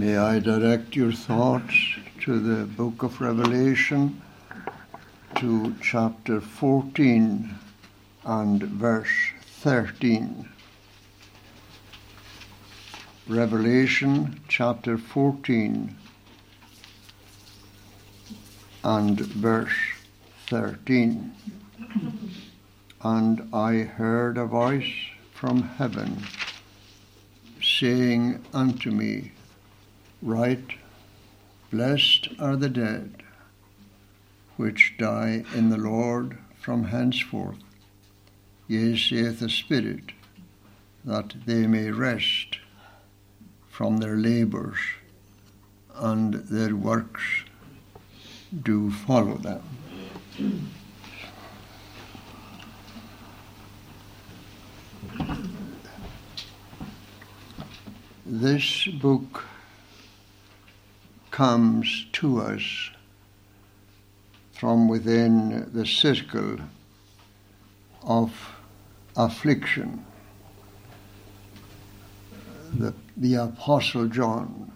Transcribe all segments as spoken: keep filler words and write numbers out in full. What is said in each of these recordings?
May I direct your thoughts to the book of Revelation, to chapter fourteen and verse thirteen. Revelation chapter fourteen and verse thirteen. And I heard a voice from heaven saying unto me, Write, Blessed are the dead, which die in the Lord from henceforth, yea, saith the Spirit, that they may rest from their labours, and their works do follow them. This book comes to us from within the circle of affliction. The, the Apostle John,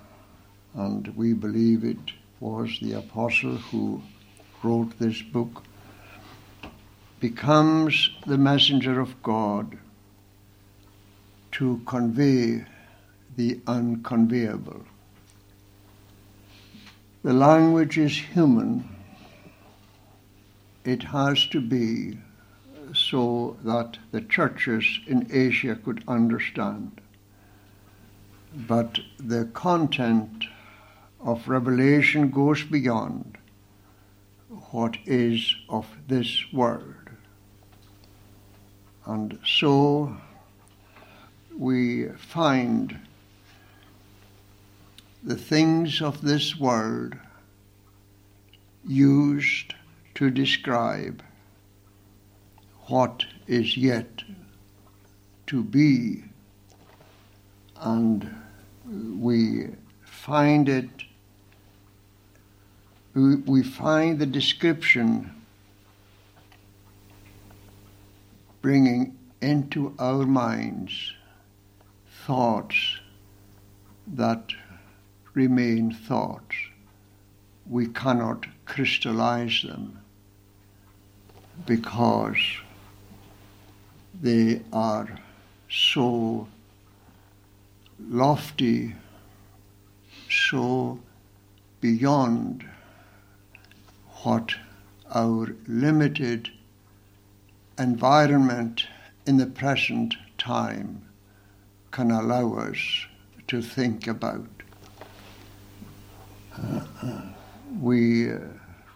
and we believe it was the Apostle who wrote this book, becomes the messenger of God to convey the unconveyable. The language is human. It has to be so that the churches in Asia could understand. But the content of Revelation goes beyond what is of this world. And so we find the things of this world used to describe what is yet to be, and we find it, we find the description bringing into our minds thoughts that remain thoughts. We cannot crystallize them because they are so lofty, so beyond what our limited environment in the present time can allow us to think about. Uh, we uh,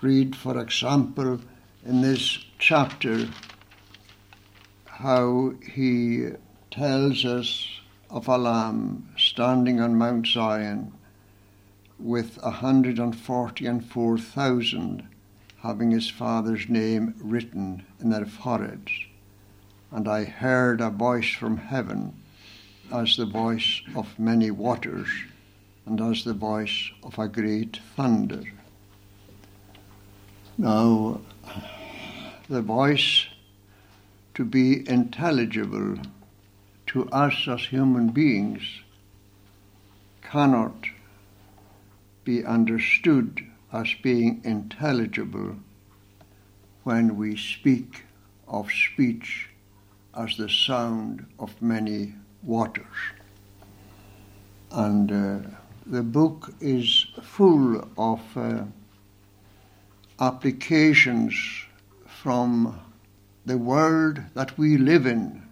read, for example, in this chapter how he tells us of a lamb standing on Mount Zion with a hundred and forty and four thousand, having his father's name written in their foreheads. And I heard a voice from heaven, as the voice of many waters, and as the voice of a great thunder. Now, the voice, to be intelligible to us as human beings, cannot be understood as being intelligible when we speak of speech as the sound of many waters. And uh, The book is full of uh, applications from the world that we live in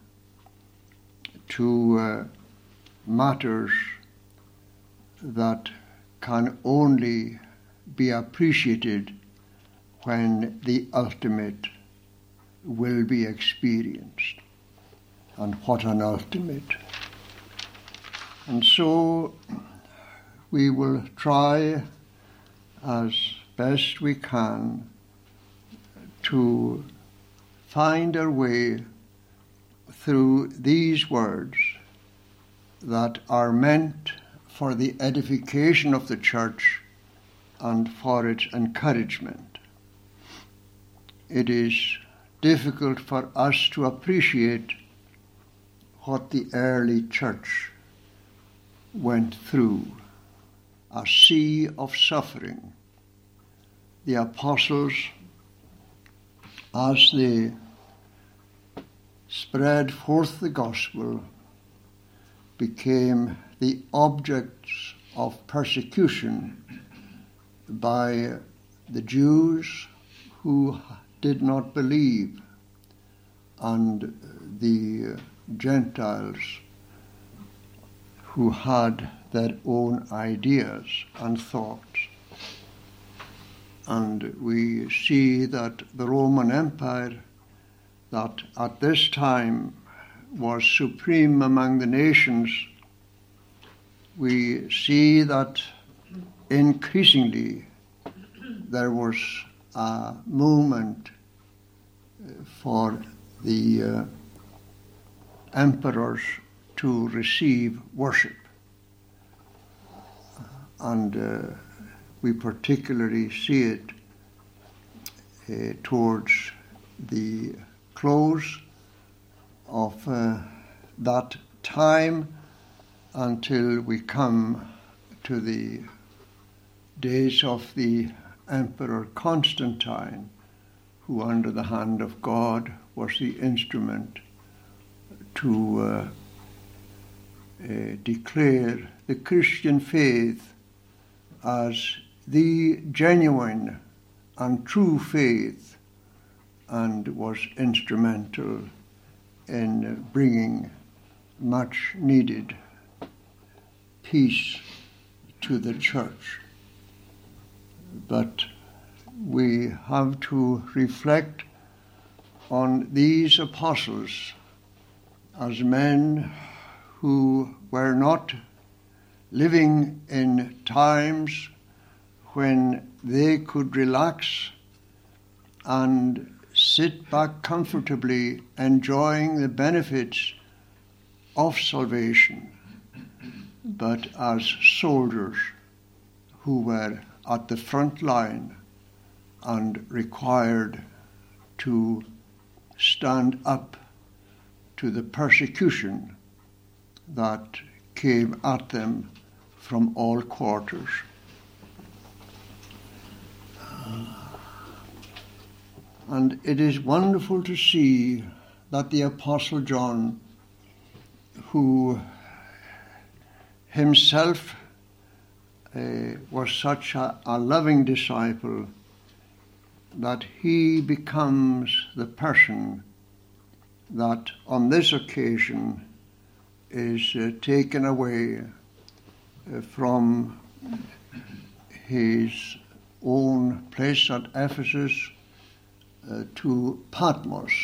to uh, matters that can only be appreciated when the ultimate will be experienced. And what an ultimate! And so we will try as best we can to find our way through these words that are meant for the edification of the church and for its encouragement. It is difficult for us to appreciate what the early church went through a sea of suffering. The apostles, as they spread forth the gospel, became the objects of persecution by the Jews who did not believe and the Gentiles who had their own ideas and thoughts. And we see that the Roman Empire, that at this time was supreme among the nations, we see that increasingly there was a movement for the uh, emperors to receive worship. And uh, we particularly see it uh, towards the close of uh, that time until we come to the days of the Emperor Constantine, who under the hand of God was the instrument to uh, uh, declare the Christian faith as the genuine and true faith, and was instrumental in bringing much needed peace to the church. But we have to reflect on these apostles as men who were not living in times when they could relax and sit back comfortably, enjoying the benefits of salvation, but as soldiers who were at the front line and required to stand up to the persecution that came at them from all quarters. And it is wonderful to see that the Apostle John, who himself uh, was such a, a loving disciple, that he becomes the person that on this occasion is uh, taken away uh, from his own place at Ephesus Uh, to Patmos,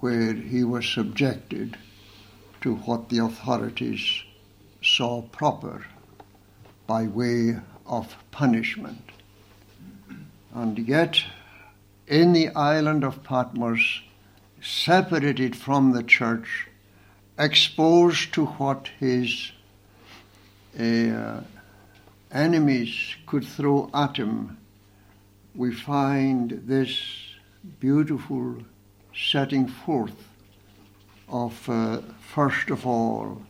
where he was subjected to what the authorities saw proper by way of punishment. And yet, in the island of Patmos, separated from the church, exposed to what his uh, enemies could throw at him, we find this beautiful setting forth of, uh, first of all,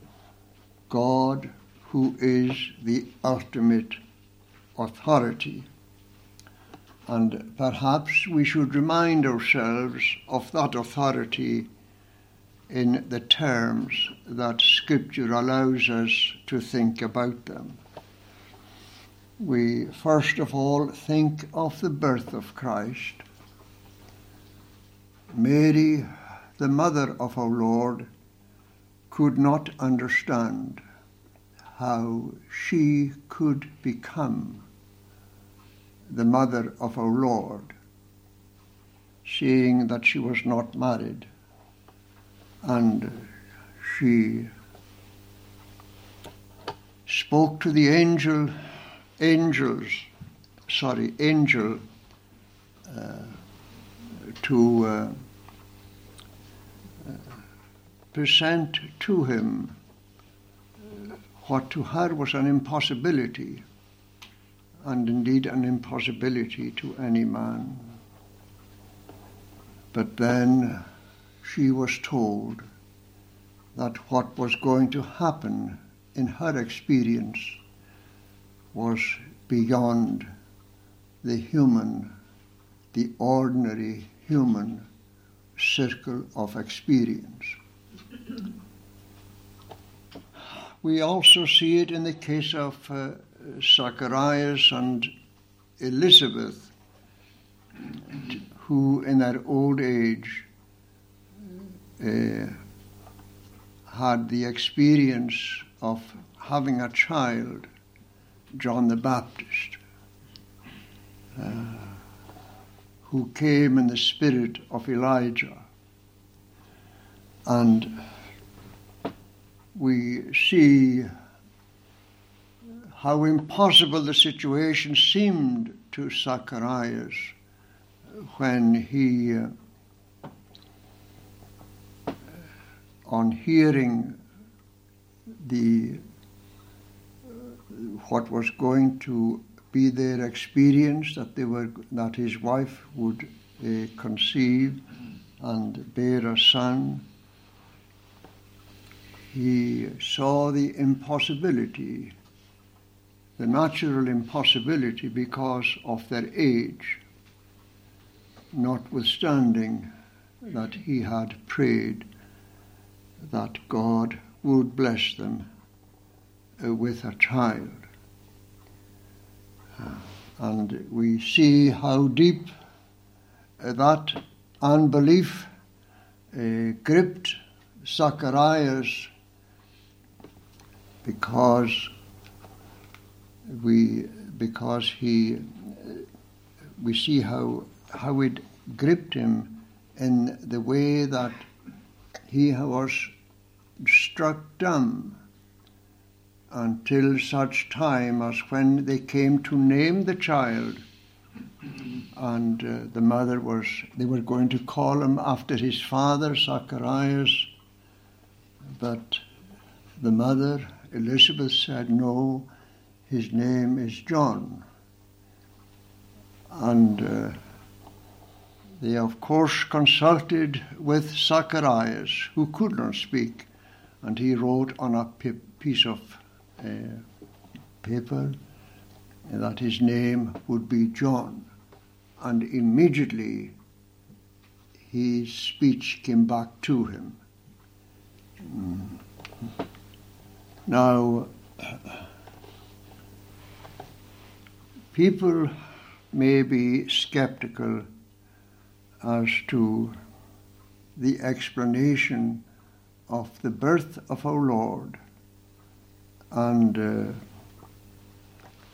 God, who is the ultimate authority. And perhaps we should remind ourselves of that authority in the terms that Scripture allows us to think about them. We first of all think of the birth of Christ. Mary, the mother of our Lord, could not understand how she could become the mother of our Lord, seeing that she was not married, and she spoke to the angel Angels, sorry, angel, uh, to uh, uh, present to him what to her was an impossibility, and indeed an impossibility to any man. But then she was told that what was going to happen in her experience was beyond the human, the ordinary human circle of experience. We also see it in the case of uh, Zacharias and Elizabeth, who in their old age uh, had the experience of having a child, John the Baptist, uh, who came in the spirit of Elijah. And we see how impossible the situation seemed to Zacharias when he, uh, on hearing the uh, what was going to be their experience, that they were that his wife would uh, conceive and bear a son, he saw the impossibility, the natural impossibility because of their age, notwithstanding that he had prayed that God would bless them uh, with a child. Uh, and we see how deep uh, that unbelief uh, gripped Zacharias, because we because he we see how how it gripped him in the way that he was struck dumb until such time as when they came to name the child, and uh, the mother was they were going to call him after his father Zacharias, but the mother Elizabeth said, "No, his name is John." And uh, they, of course, consulted with Zacharias, who could not speak, and he wrote on a p- piece of uh, paper that his name would be John. And immediately his speech came back to him. Mm. Now, people may be skeptical as to the explanation of the birth of our Lord and uh,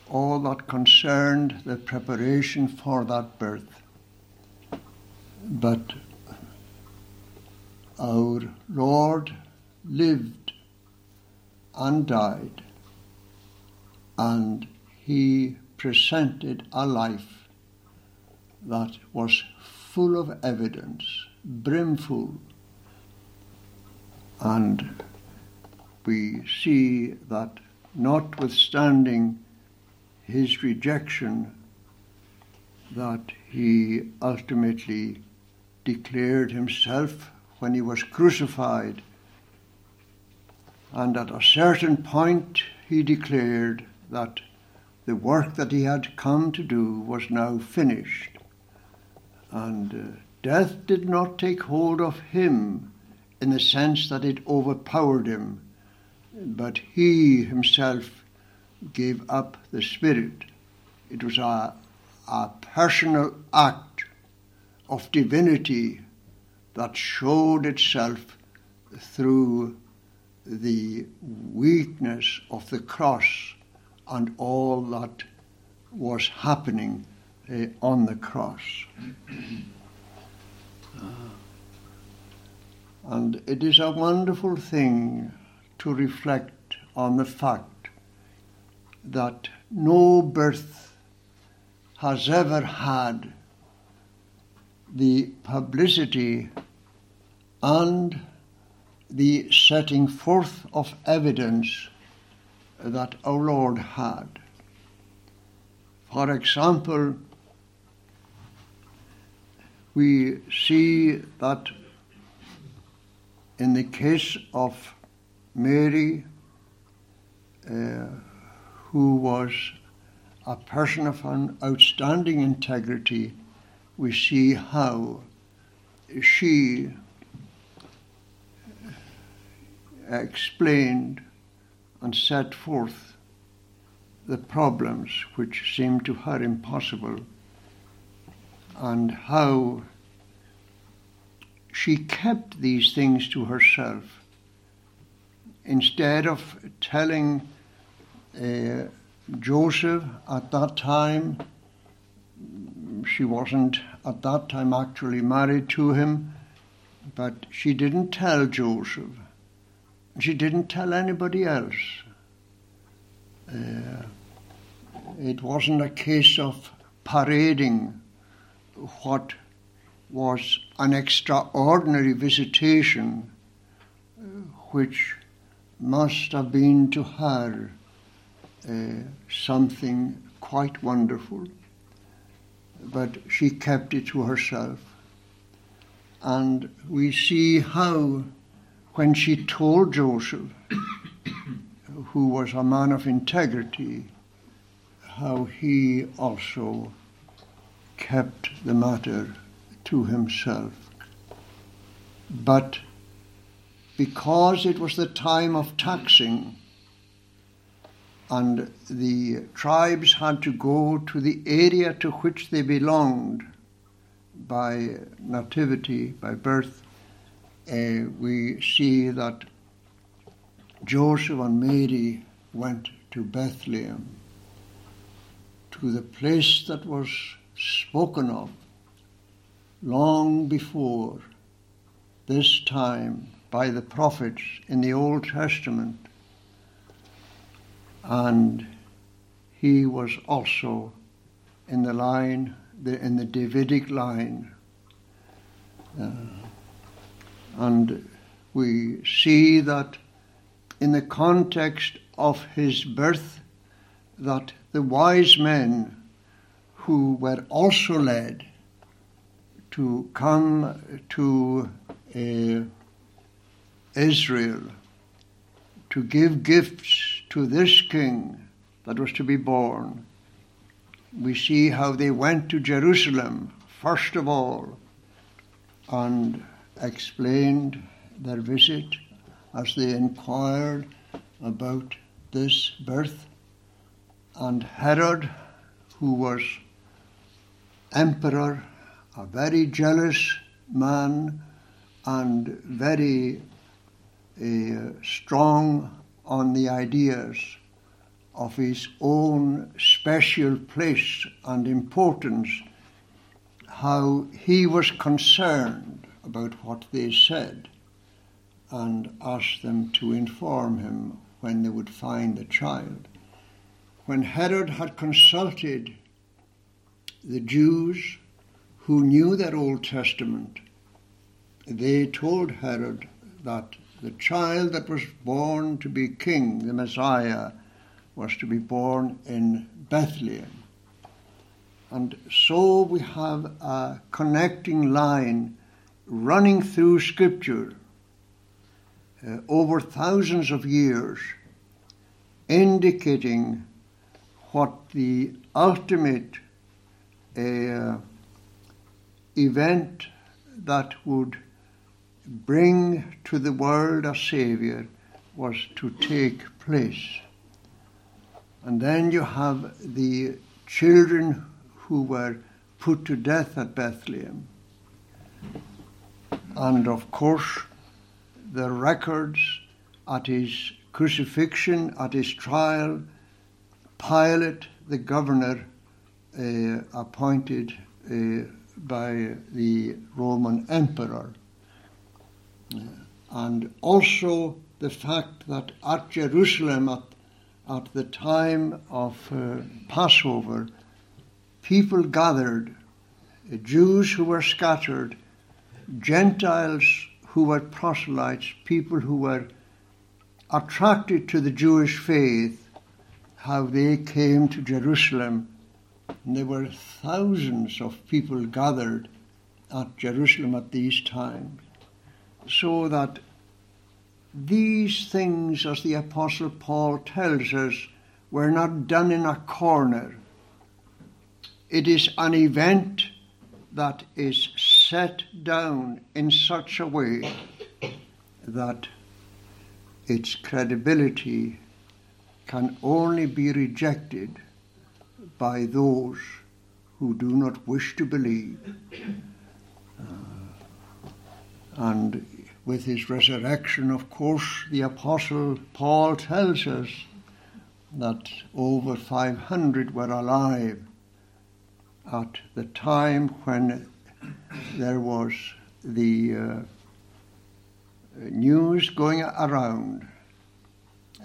all that concerned the preparation for that birth. But our Lord lived and died, and he presented a life that was full of evidence, brimful, and we see that notwithstanding his rejection, that he ultimately declared himself when he was crucified. And at a certain point, he declared that the work that he had come to do was now finished. And uh, death did not take hold of him in the sense that it overpowered him, but he himself gave up the spirit. It was a, a personal act of divinity that showed itself through the weakness of the cross and all that was happening uh, on the cross. And it is a wonderful thing to reflect on the fact that no birth has ever had the publicity and the setting forth of evidence that our Lord had. For example, we see that in the case of Mary, uh, who was a person of an outstanding integrity, we see how she explained and set forth the problems which seemed to her impossible, and how she kept these things to herself instead of telling uh, Joseph. At that time, she wasn't at that time actually married to him, but she didn't tell Joseph. She didn't tell anybody else. Uh, it wasn't a case of parading what was an extraordinary visitation which must have been to her uh, something quite wonderful, but she kept it to herself. And we see how when she told Joseph, who was a man of integrity, how he also kept the matter to himself. But because it was the time of taxing and the tribes had to go to the area to which they belonged by nativity, by birth, Uh, we see that Joseph and Mary went to Bethlehem, to the place that was spoken of long before this time by the prophets in the Old Testament. And he was also in the line, the, in the Davidic line. Uh, And we see that in the context of his birth, that the wise men who were also led to come to uh, Israel to give gifts to this king that was to be born, we see how they went to Jerusalem first of all, and explained their visit as they inquired about this birth. And Herod, who was emperor, a very jealous man and very uh, strong on the ideas of his own special place and importance, how he was concerned about what they said and asked them to inform him when they would find the child. When Herod had consulted the Jews who knew their Old Testament, they told Herod that the child that was born to be king, the Messiah, was to be born in Bethlehem. And so we have a connecting line running through Scripture uh, over thousands of years, indicating what the ultimate uh, event that would bring to the world a Savior was to take place. And then you have the children who were put to death at Bethlehem. And of course, the records at his crucifixion, at his trial, Pilate, the governor uh, appointed uh, by the Roman emperor. And also the fact that at Jerusalem, at, at the time of uh, Passover, people gathered, uh, Jews who were scattered, Gentiles who were proselytes, people who were attracted to the Jewish faith, how they came to Jerusalem. And there were thousands of people gathered at Jerusalem at these times. So that these things, as the Apostle Paul tells us, were not done in a corner, It is an event that is set down in such a way that its credibility can only be rejected by those who do not wish to believe. Uh, and with his resurrection, of course, the Apostle Paul tells us that over five hundred were alive at the time when there was the uh, news going around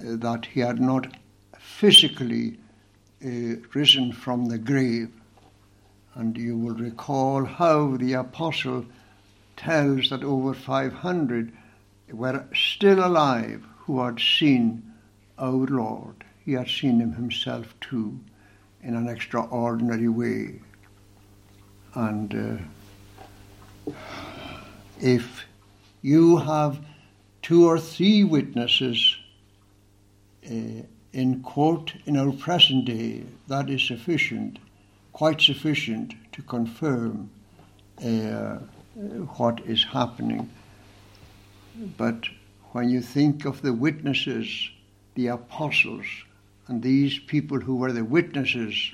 that he had not physically uh, risen from the grave. And you will recall how the Apostle tells that over five hundred were still alive who had seen our Lord. He had seen him himself too, in an extraordinary way. And uh, if you have two or three witnesses uh, in court in our present day, that is sufficient, quite sufficient to confirm uh, what is happening. But when you think of the witnesses, the apostles, and these people who were the witnesses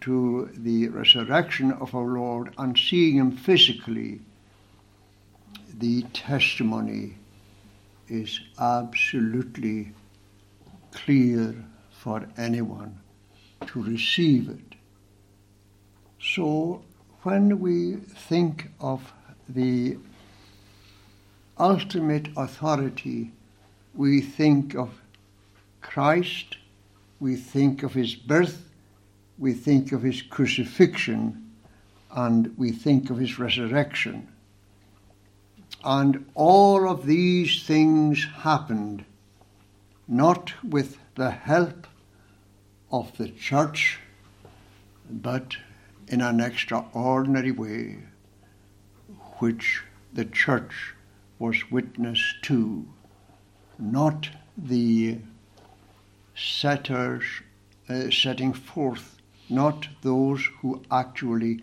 to the resurrection of our Lord and seeing him physically, the testimony is absolutely clear for anyone to receive it. So when we think of the ultimate authority, we think of Christ, we think of his birth, we think of his crucifixion, and we think of his resurrection. And all of these things happened not with the help of the church, but in an extraordinary way, which the church was witness to, not the setters uh, setting forth, not those who actually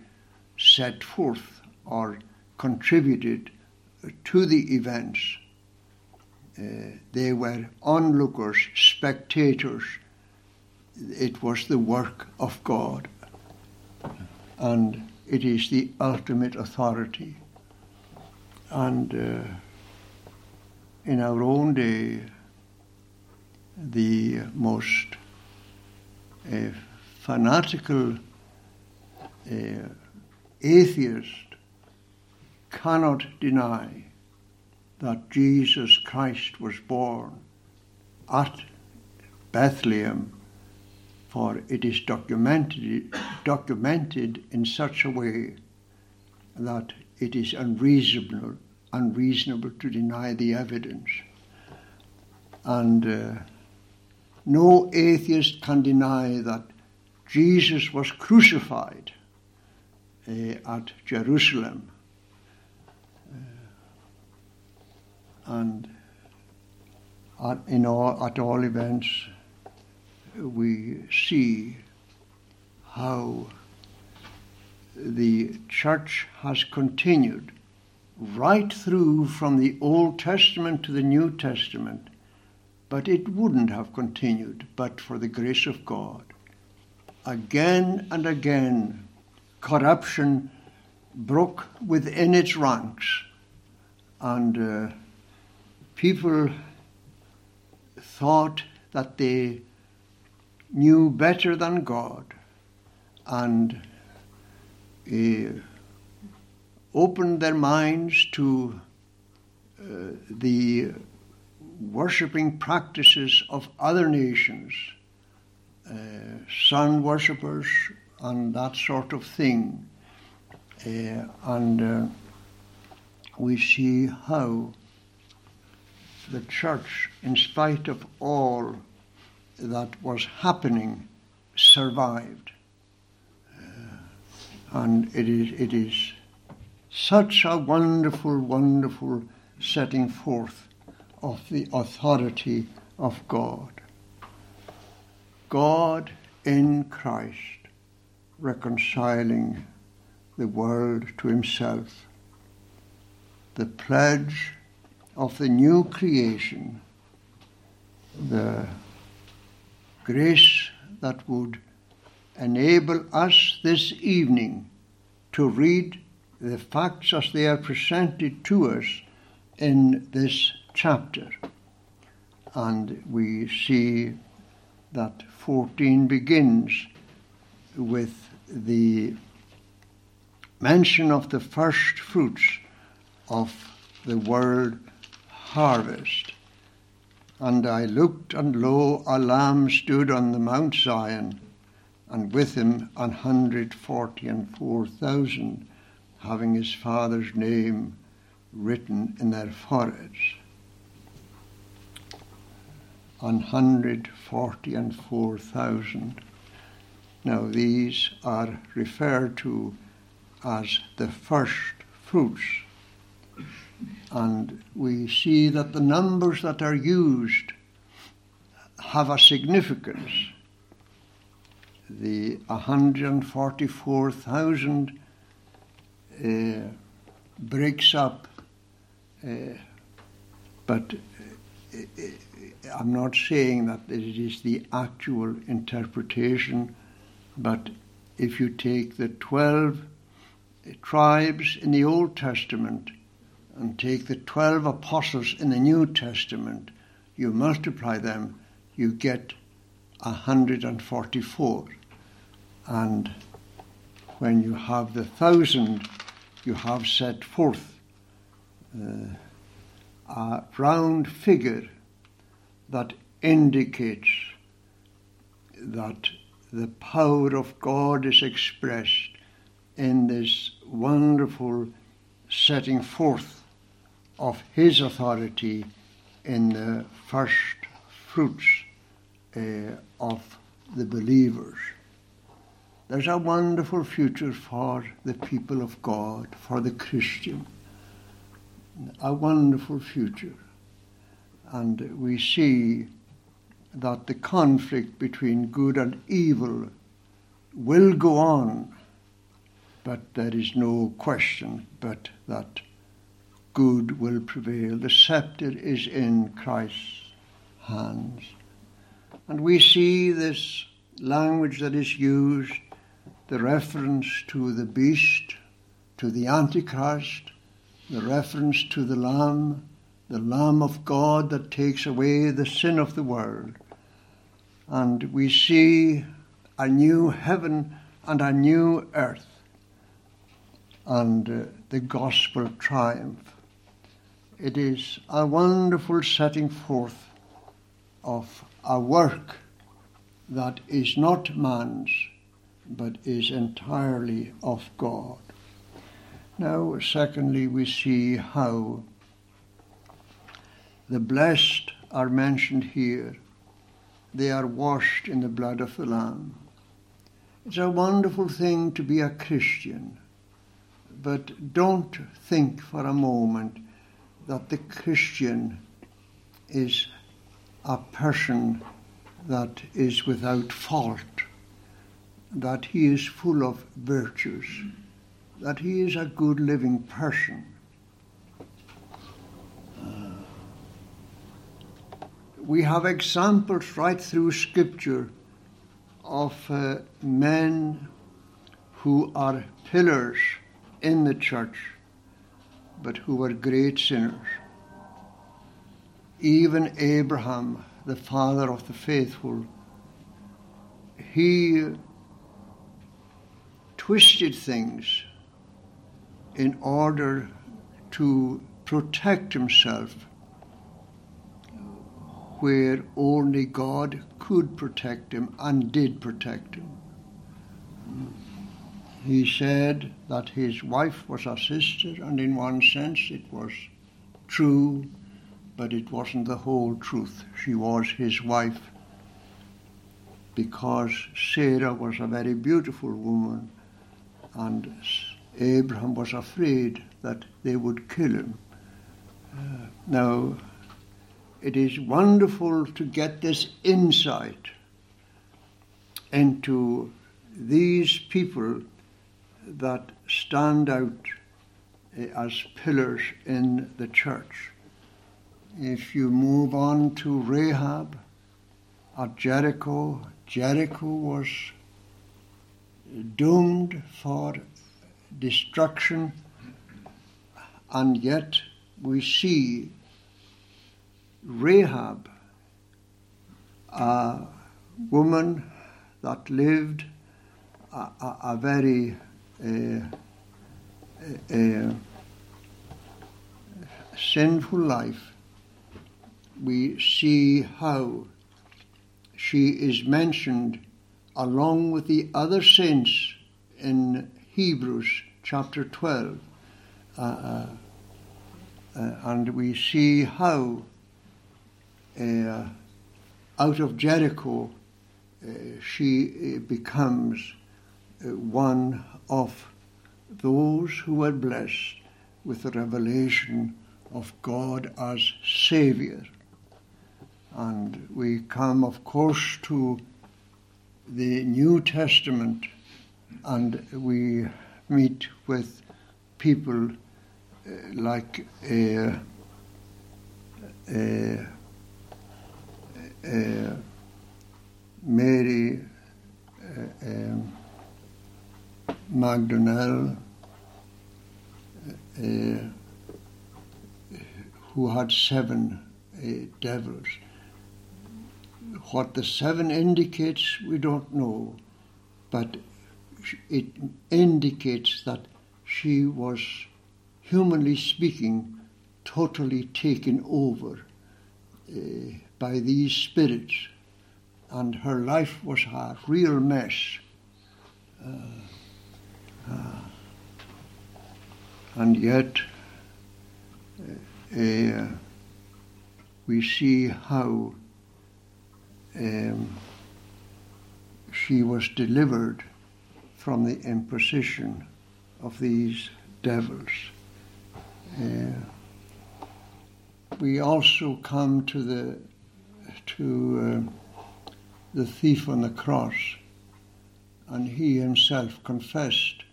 set forth or contributed to the events. Uh, they were onlookers, spectators. It was the work of God, and it is the ultimate authority. And uh, in our own day, the most uh, fanatical uh, atheist cannot deny that Jesus Christ was born at Bethlehem, for it is documented, documented in such a way that it is unreasonable, unreasonable to deny the evidence. And uh, no atheist can deny that Jesus was crucified uh, at Jerusalem. Uh, and at, in all, at all events, we see how the church has continued right through from the Old Testament to the New Testament, but it wouldn't have continued but for the grace of God. Again and again, corruption broke within its ranks, and uh, people thought that they knew better than God, and uh, opened their minds to uh, the worshipping practices of other nations, uh, sun worshippers and that sort of thing. Uh, and uh, we see how the church, in spite of all that was happening, survived. Uh, and it is, it is such a wonderful, wonderful setting forth of the authority of God. God in Christ reconciling the world to himself, the pledge of the new creation, the grace that would enable us this evening to read the facts as they are presented to us in this chapter. And we see that fourteen begins with the mention of the first fruits of the world harvest. And I looked, and lo, a lamb stood on the Mount Zion, and with him an hundred forty and four thousand, having his father's name written in their foreheads. An hundred forty and four thousand. Now these are referred to as the first fruits. And we see that the numbers that are used have a significance. The one hundred forty-four thousand uh, breaks up, uh, but I'm not saying that it is the actual interpretation, but if you take the twelve tribes in the Old Testament and take the twelve apostles in the New Testament, you multiply them, you get one hundred forty-four. And when you have the thousand, you have set forth uh, a round figure that indicates that the power of God is expressed in this wonderful setting forth of his authority in the first fruits uh, of the believers. There's a wonderful future for the people of God, for the Christian. A wonderful future. And we see that the conflict between good and evil will go on, but there is no question but that good will prevail. The scepter is in Christ's hands. And we see this language that is used, the reference to the beast, to the Antichrist, the reference to the Lamb, the Lamb of God that takes away the sin of the world. And we see a new heaven and a new earth, and uh, the gospel triumph. It is a wonderful setting forth of a work that is not man's, but is entirely of God. Now, secondly, we see how the blessed are mentioned here. They are washed in the blood of the Lamb. It's a wonderful thing to be a Christian, but don't think for a moment that the Christian is a person that is without fault, that he is full of virtues, that he is a good living person. Uh, we have examples right through Scripture of uh, men who are pillars in the church, but who were great sinners. Even Abraham, the father of the faithful, he twisted things in order to protect himself where only God could protect him and did protect him. He said that his wife was a sister, and in one sense it was true, but it wasn't the whole truth. She was his wife because Sarah was a very beautiful woman, and Abraham was afraid that they would kill him. Uh, now, it is wonderful to get this insight into these people that stand out as pillars in the church. If you move on to Rahab at Jericho, Jericho was doomed for destruction, and yet we see Rahab, a woman that lived a, a, a very uh, a, a sinful life. We see how she is mentioned along with the other saints in Hebrews chapter twelve. Uh, uh, uh, and we see how uh, out of Jericho uh, she uh, becomes uh, one of those who are blessed with the revelation of God as Saviour. And we come, of course, to the New Testament, and we meet with people uh, like uh, uh, uh, Mary uh, um, Magdalene, uh, who had seven uh, devils. What the seven indicates, we don't know, but it indicates that she was, humanly speaking, totally taken over uh, by these spirits, and her life was a real mess. Uh, uh, and yet, uh, uh, we see how Um, she was delivered from the imposition of these devils. Uh, we also come to the to uh, the thief on the cross, and he himself confessed.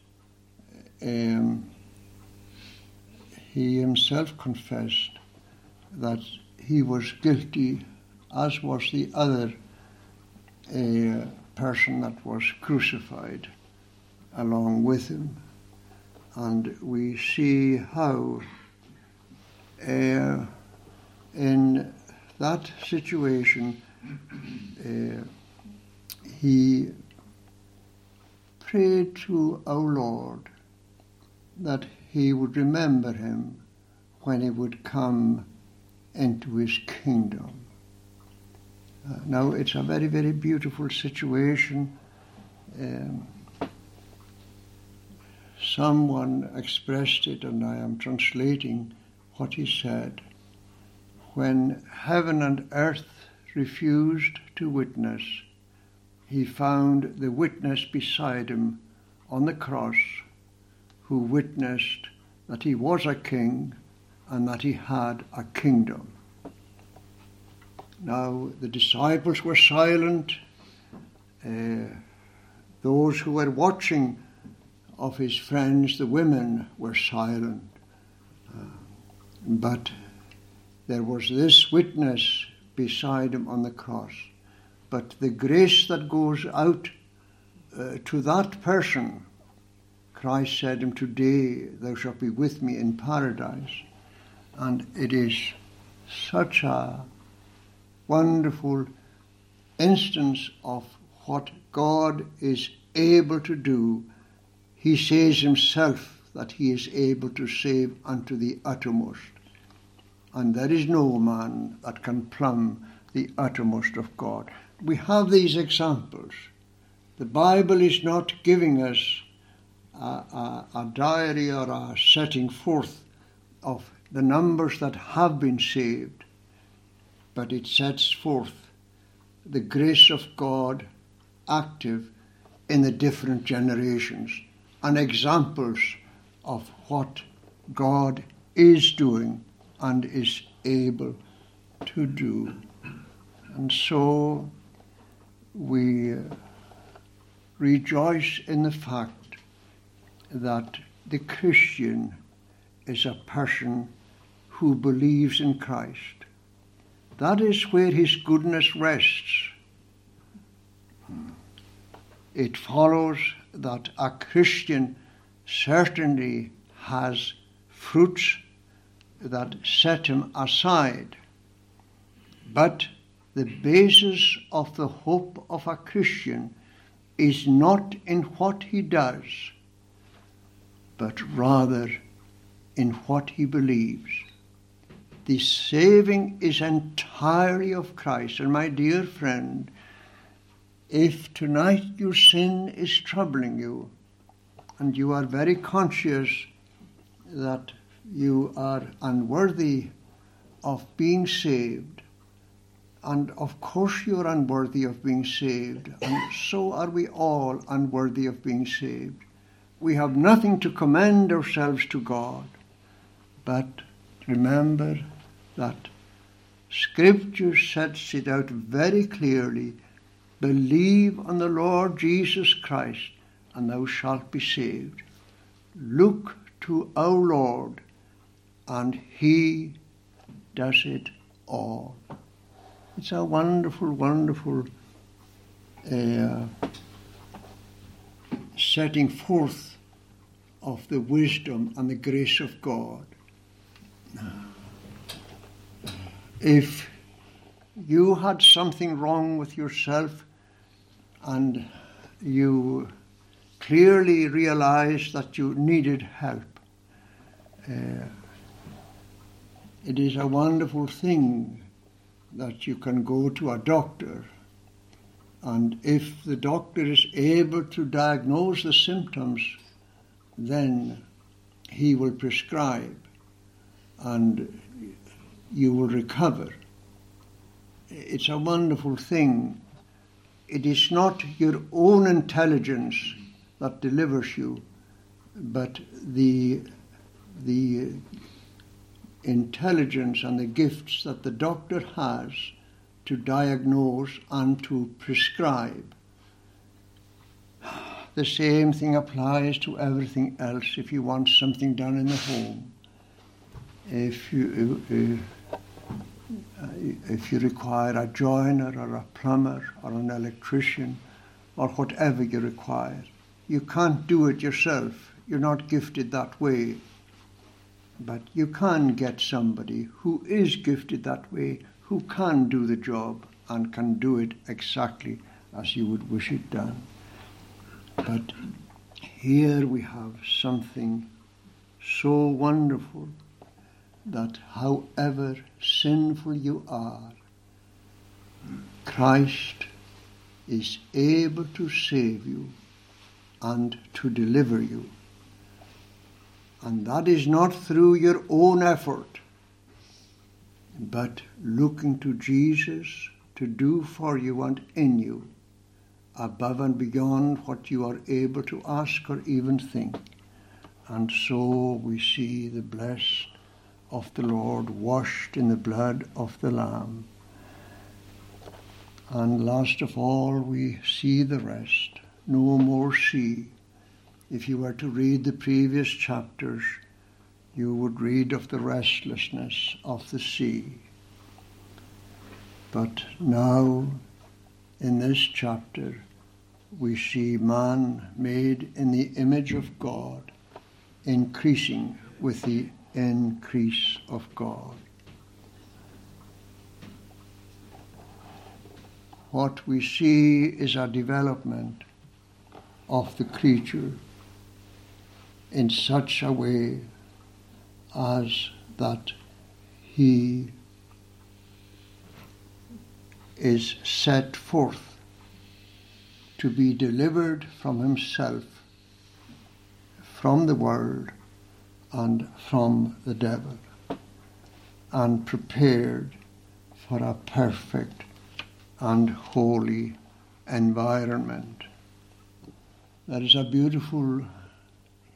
Um, he himself confessed that he was guilty, as was the other uh, person that was crucified along with him. And we see how uh, in that situation uh, he prayed to our Lord that he would remember him when he would come into his kingdom. Uh, now, it's a very, very beautiful situation. Um, someone expressed it, and I am translating what he said. When heaven and earth refused to witness, he found the witness beside him on the cross, who witnessed that he was a king and that he had a kingdom. Now, the disciples were silent. Uh, those who were watching of his friends, the women, were silent. Uh, but there was this witness beside him on the cross. But the grace that goes out uh, to that person, Christ said to him, "Today thou shalt be with me in paradise." And it is such a wonderful instance of what God is able to do. He says himself that he is able to save unto the uttermost. And there is no man that can plumb the uttermost of God. We have these examples. The Bible is not giving us a, a, a diary or a setting forth of the numbers that have been saved, but it sets forth the grace of God active in the different generations and examples of what God is doing and is able to do. And so we rejoice in the fact that the Christian is a person who believes in Christ. That is where his goodness rests. It follows that a Christian certainly has fruits that set him aside. But the basis of the hope of a Christian is not in what he does, but rather in what he believes. The saving is entirely of Christ. And my dear friend, if tonight your sin is troubling you, and you are very conscious that you are unworthy of being saved, and of course you are unworthy of being saved, and so are we all unworthy of being saved. We have nothing to commend ourselves to God, but remember that Scripture sets it out very clearly. Believe on the Lord Jesus Christ, and thou shalt be saved. Look to our Lord, and He does it all. It's a wonderful, wonderful uh, setting forth of the wisdom and the grace of God. If you had something wrong with yourself and you clearly realized that you needed help, uh, it is a wonderful thing that you can go to a doctor, and if the doctor is able to diagnose the symptoms, then he will prescribe and you will recover. It's a wonderful thing. It is not your own intelligence that delivers you, but the, the intelligence and the gifts that the doctor has to diagnose and to prescribe. The same thing applies to everything else. If you want something done in the home, if you... Uh, If you require a joiner or a plumber or an electrician or whatever you require, you can't do it yourself. You're not gifted that way. But you can get somebody who is gifted that way, who can do the job and can do it exactly as you would wish it done. But here we have something so wonderful, that however sinful you are, Christ is able to save you and to deliver you. And that is not through your own effort, but looking to Jesus to do for you and in you, above and beyond what you are able to ask or even think. And so we see the blessed of the Lord washed in the blood of the Lamb. And last of all, we see the rest. No more see. If you were to read the previous chapters, you would read of the restlessness of the sea. But now, in this chapter, we see man made in the image of God, increasing with the increase of God. What we see is a development of the creature in such a way as that he is set forth to be delivered from himself, from the world, and from the devil, and prepared for a perfect and holy environment. There is a beautiful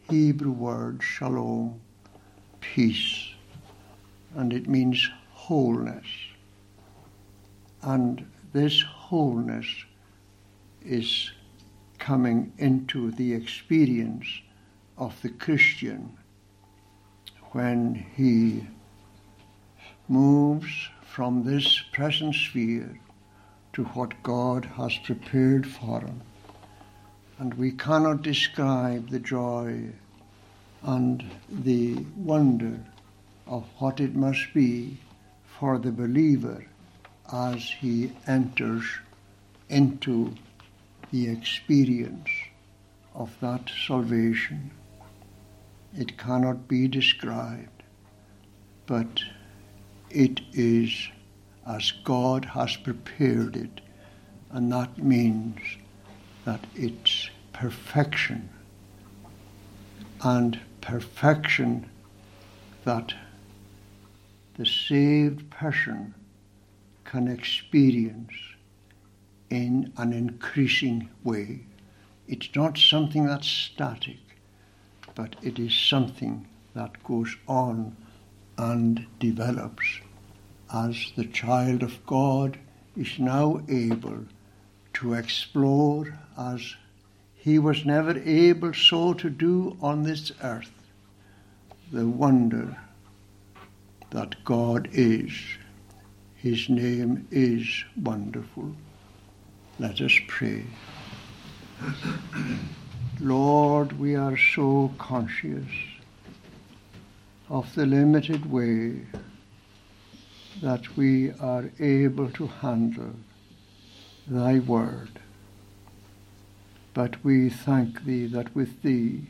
Hebrew word, shalom, peace, and it means wholeness. And this wholeness is coming into the experience of the Christian when he moves from this present sphere to what God has prepared for him. And we cannot describe the joy and the wonder of what it must be for the believer as he enters into the experience of that salvation. It cannot be described, but it is as God has prepared it, and that means that it's perfection, and perfection that the saved person can experience in an increasing way. It's not something that's static, but it is something that goes on and develops as the child of God is now able to explore as he was never able so to do on this earth the wonder that God is. His name is wonderful. Let us pray. Lord, we are so conscious of the limited way that we are able to handle thy word. But we thank thee that with thee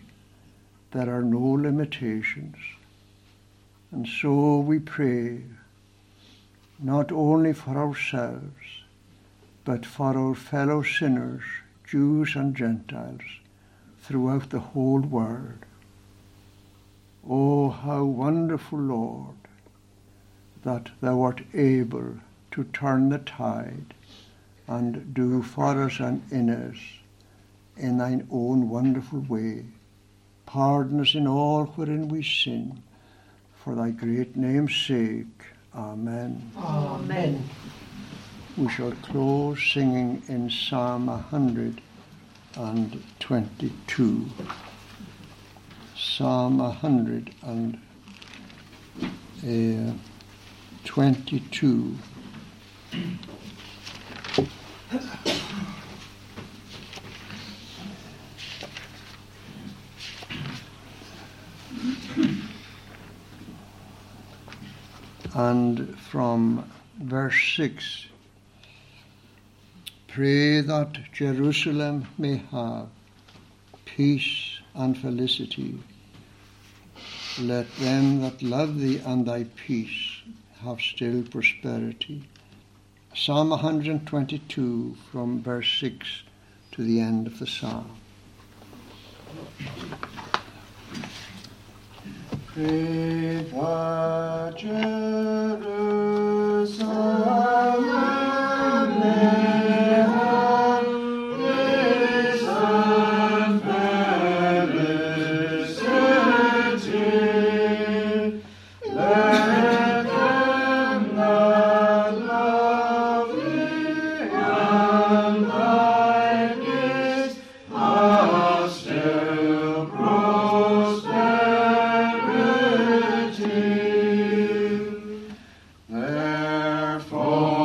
there are no limitations. And so we pray not only for ourselves, but for our fellow sinners, Jews and Gentiles, throughout the whole world. Oh, how wonderful, Lord, that thou art able to turn the tide and do for us and in us in thine own wonderful way. Pardon us in all wherein we sin, for thy great name's sake. Amen. Amen. We shall close singing in Psalm one hundred twenty-two. Psalm one hundred twenty-two. And from verse six, pray that Jerusalem may have peace and felicity. Let them that love thee and thy peace have still prosperity. Psalm one hundred twenty-two, from verse six to the end of the psalm. Pray that Jerusalem may have peace and felicity. Let them that love thee and thy peace have still prosperity. Therefore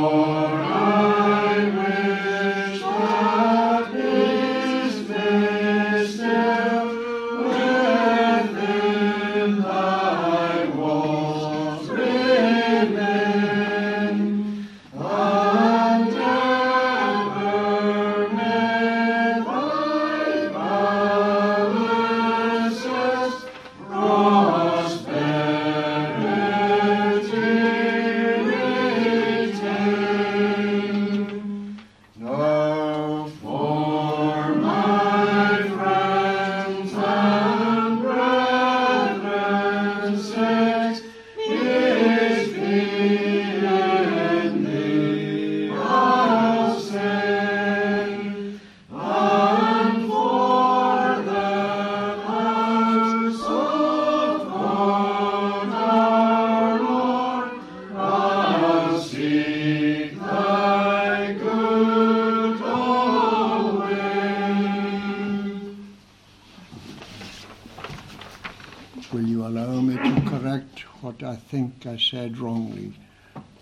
will you allow me to correct what I think I said wrongly,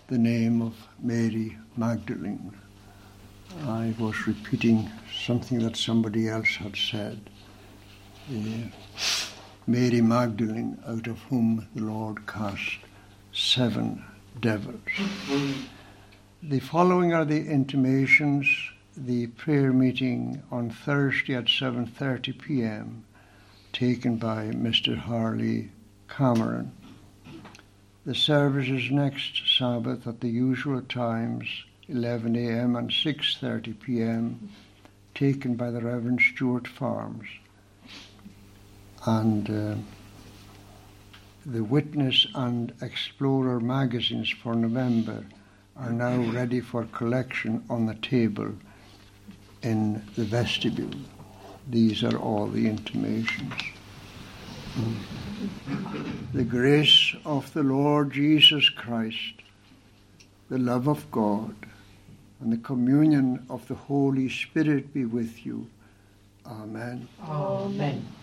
the name of Mary Magdalene. I was repeating something that somebody else had said. Yeah. Mary Magdalene, out of whom the Lord cast seven devils. The following are the intimations. The prayer meeting on Thursday at seven thirty p.m. taken by Mister Harley Cameron. The service is next Sabbath at the usual times, eleven a.m. and six thirty p.m. taken by the Reverend Stuart Farms. And uh, the Witness and Explorer magazines for November are now ready for collection on the table in the vestibule. These are all the intimations. The grace of the Lord Jesus Christ, the love of God, and the communion of the Holy Spirit be with you. Amen. Amen.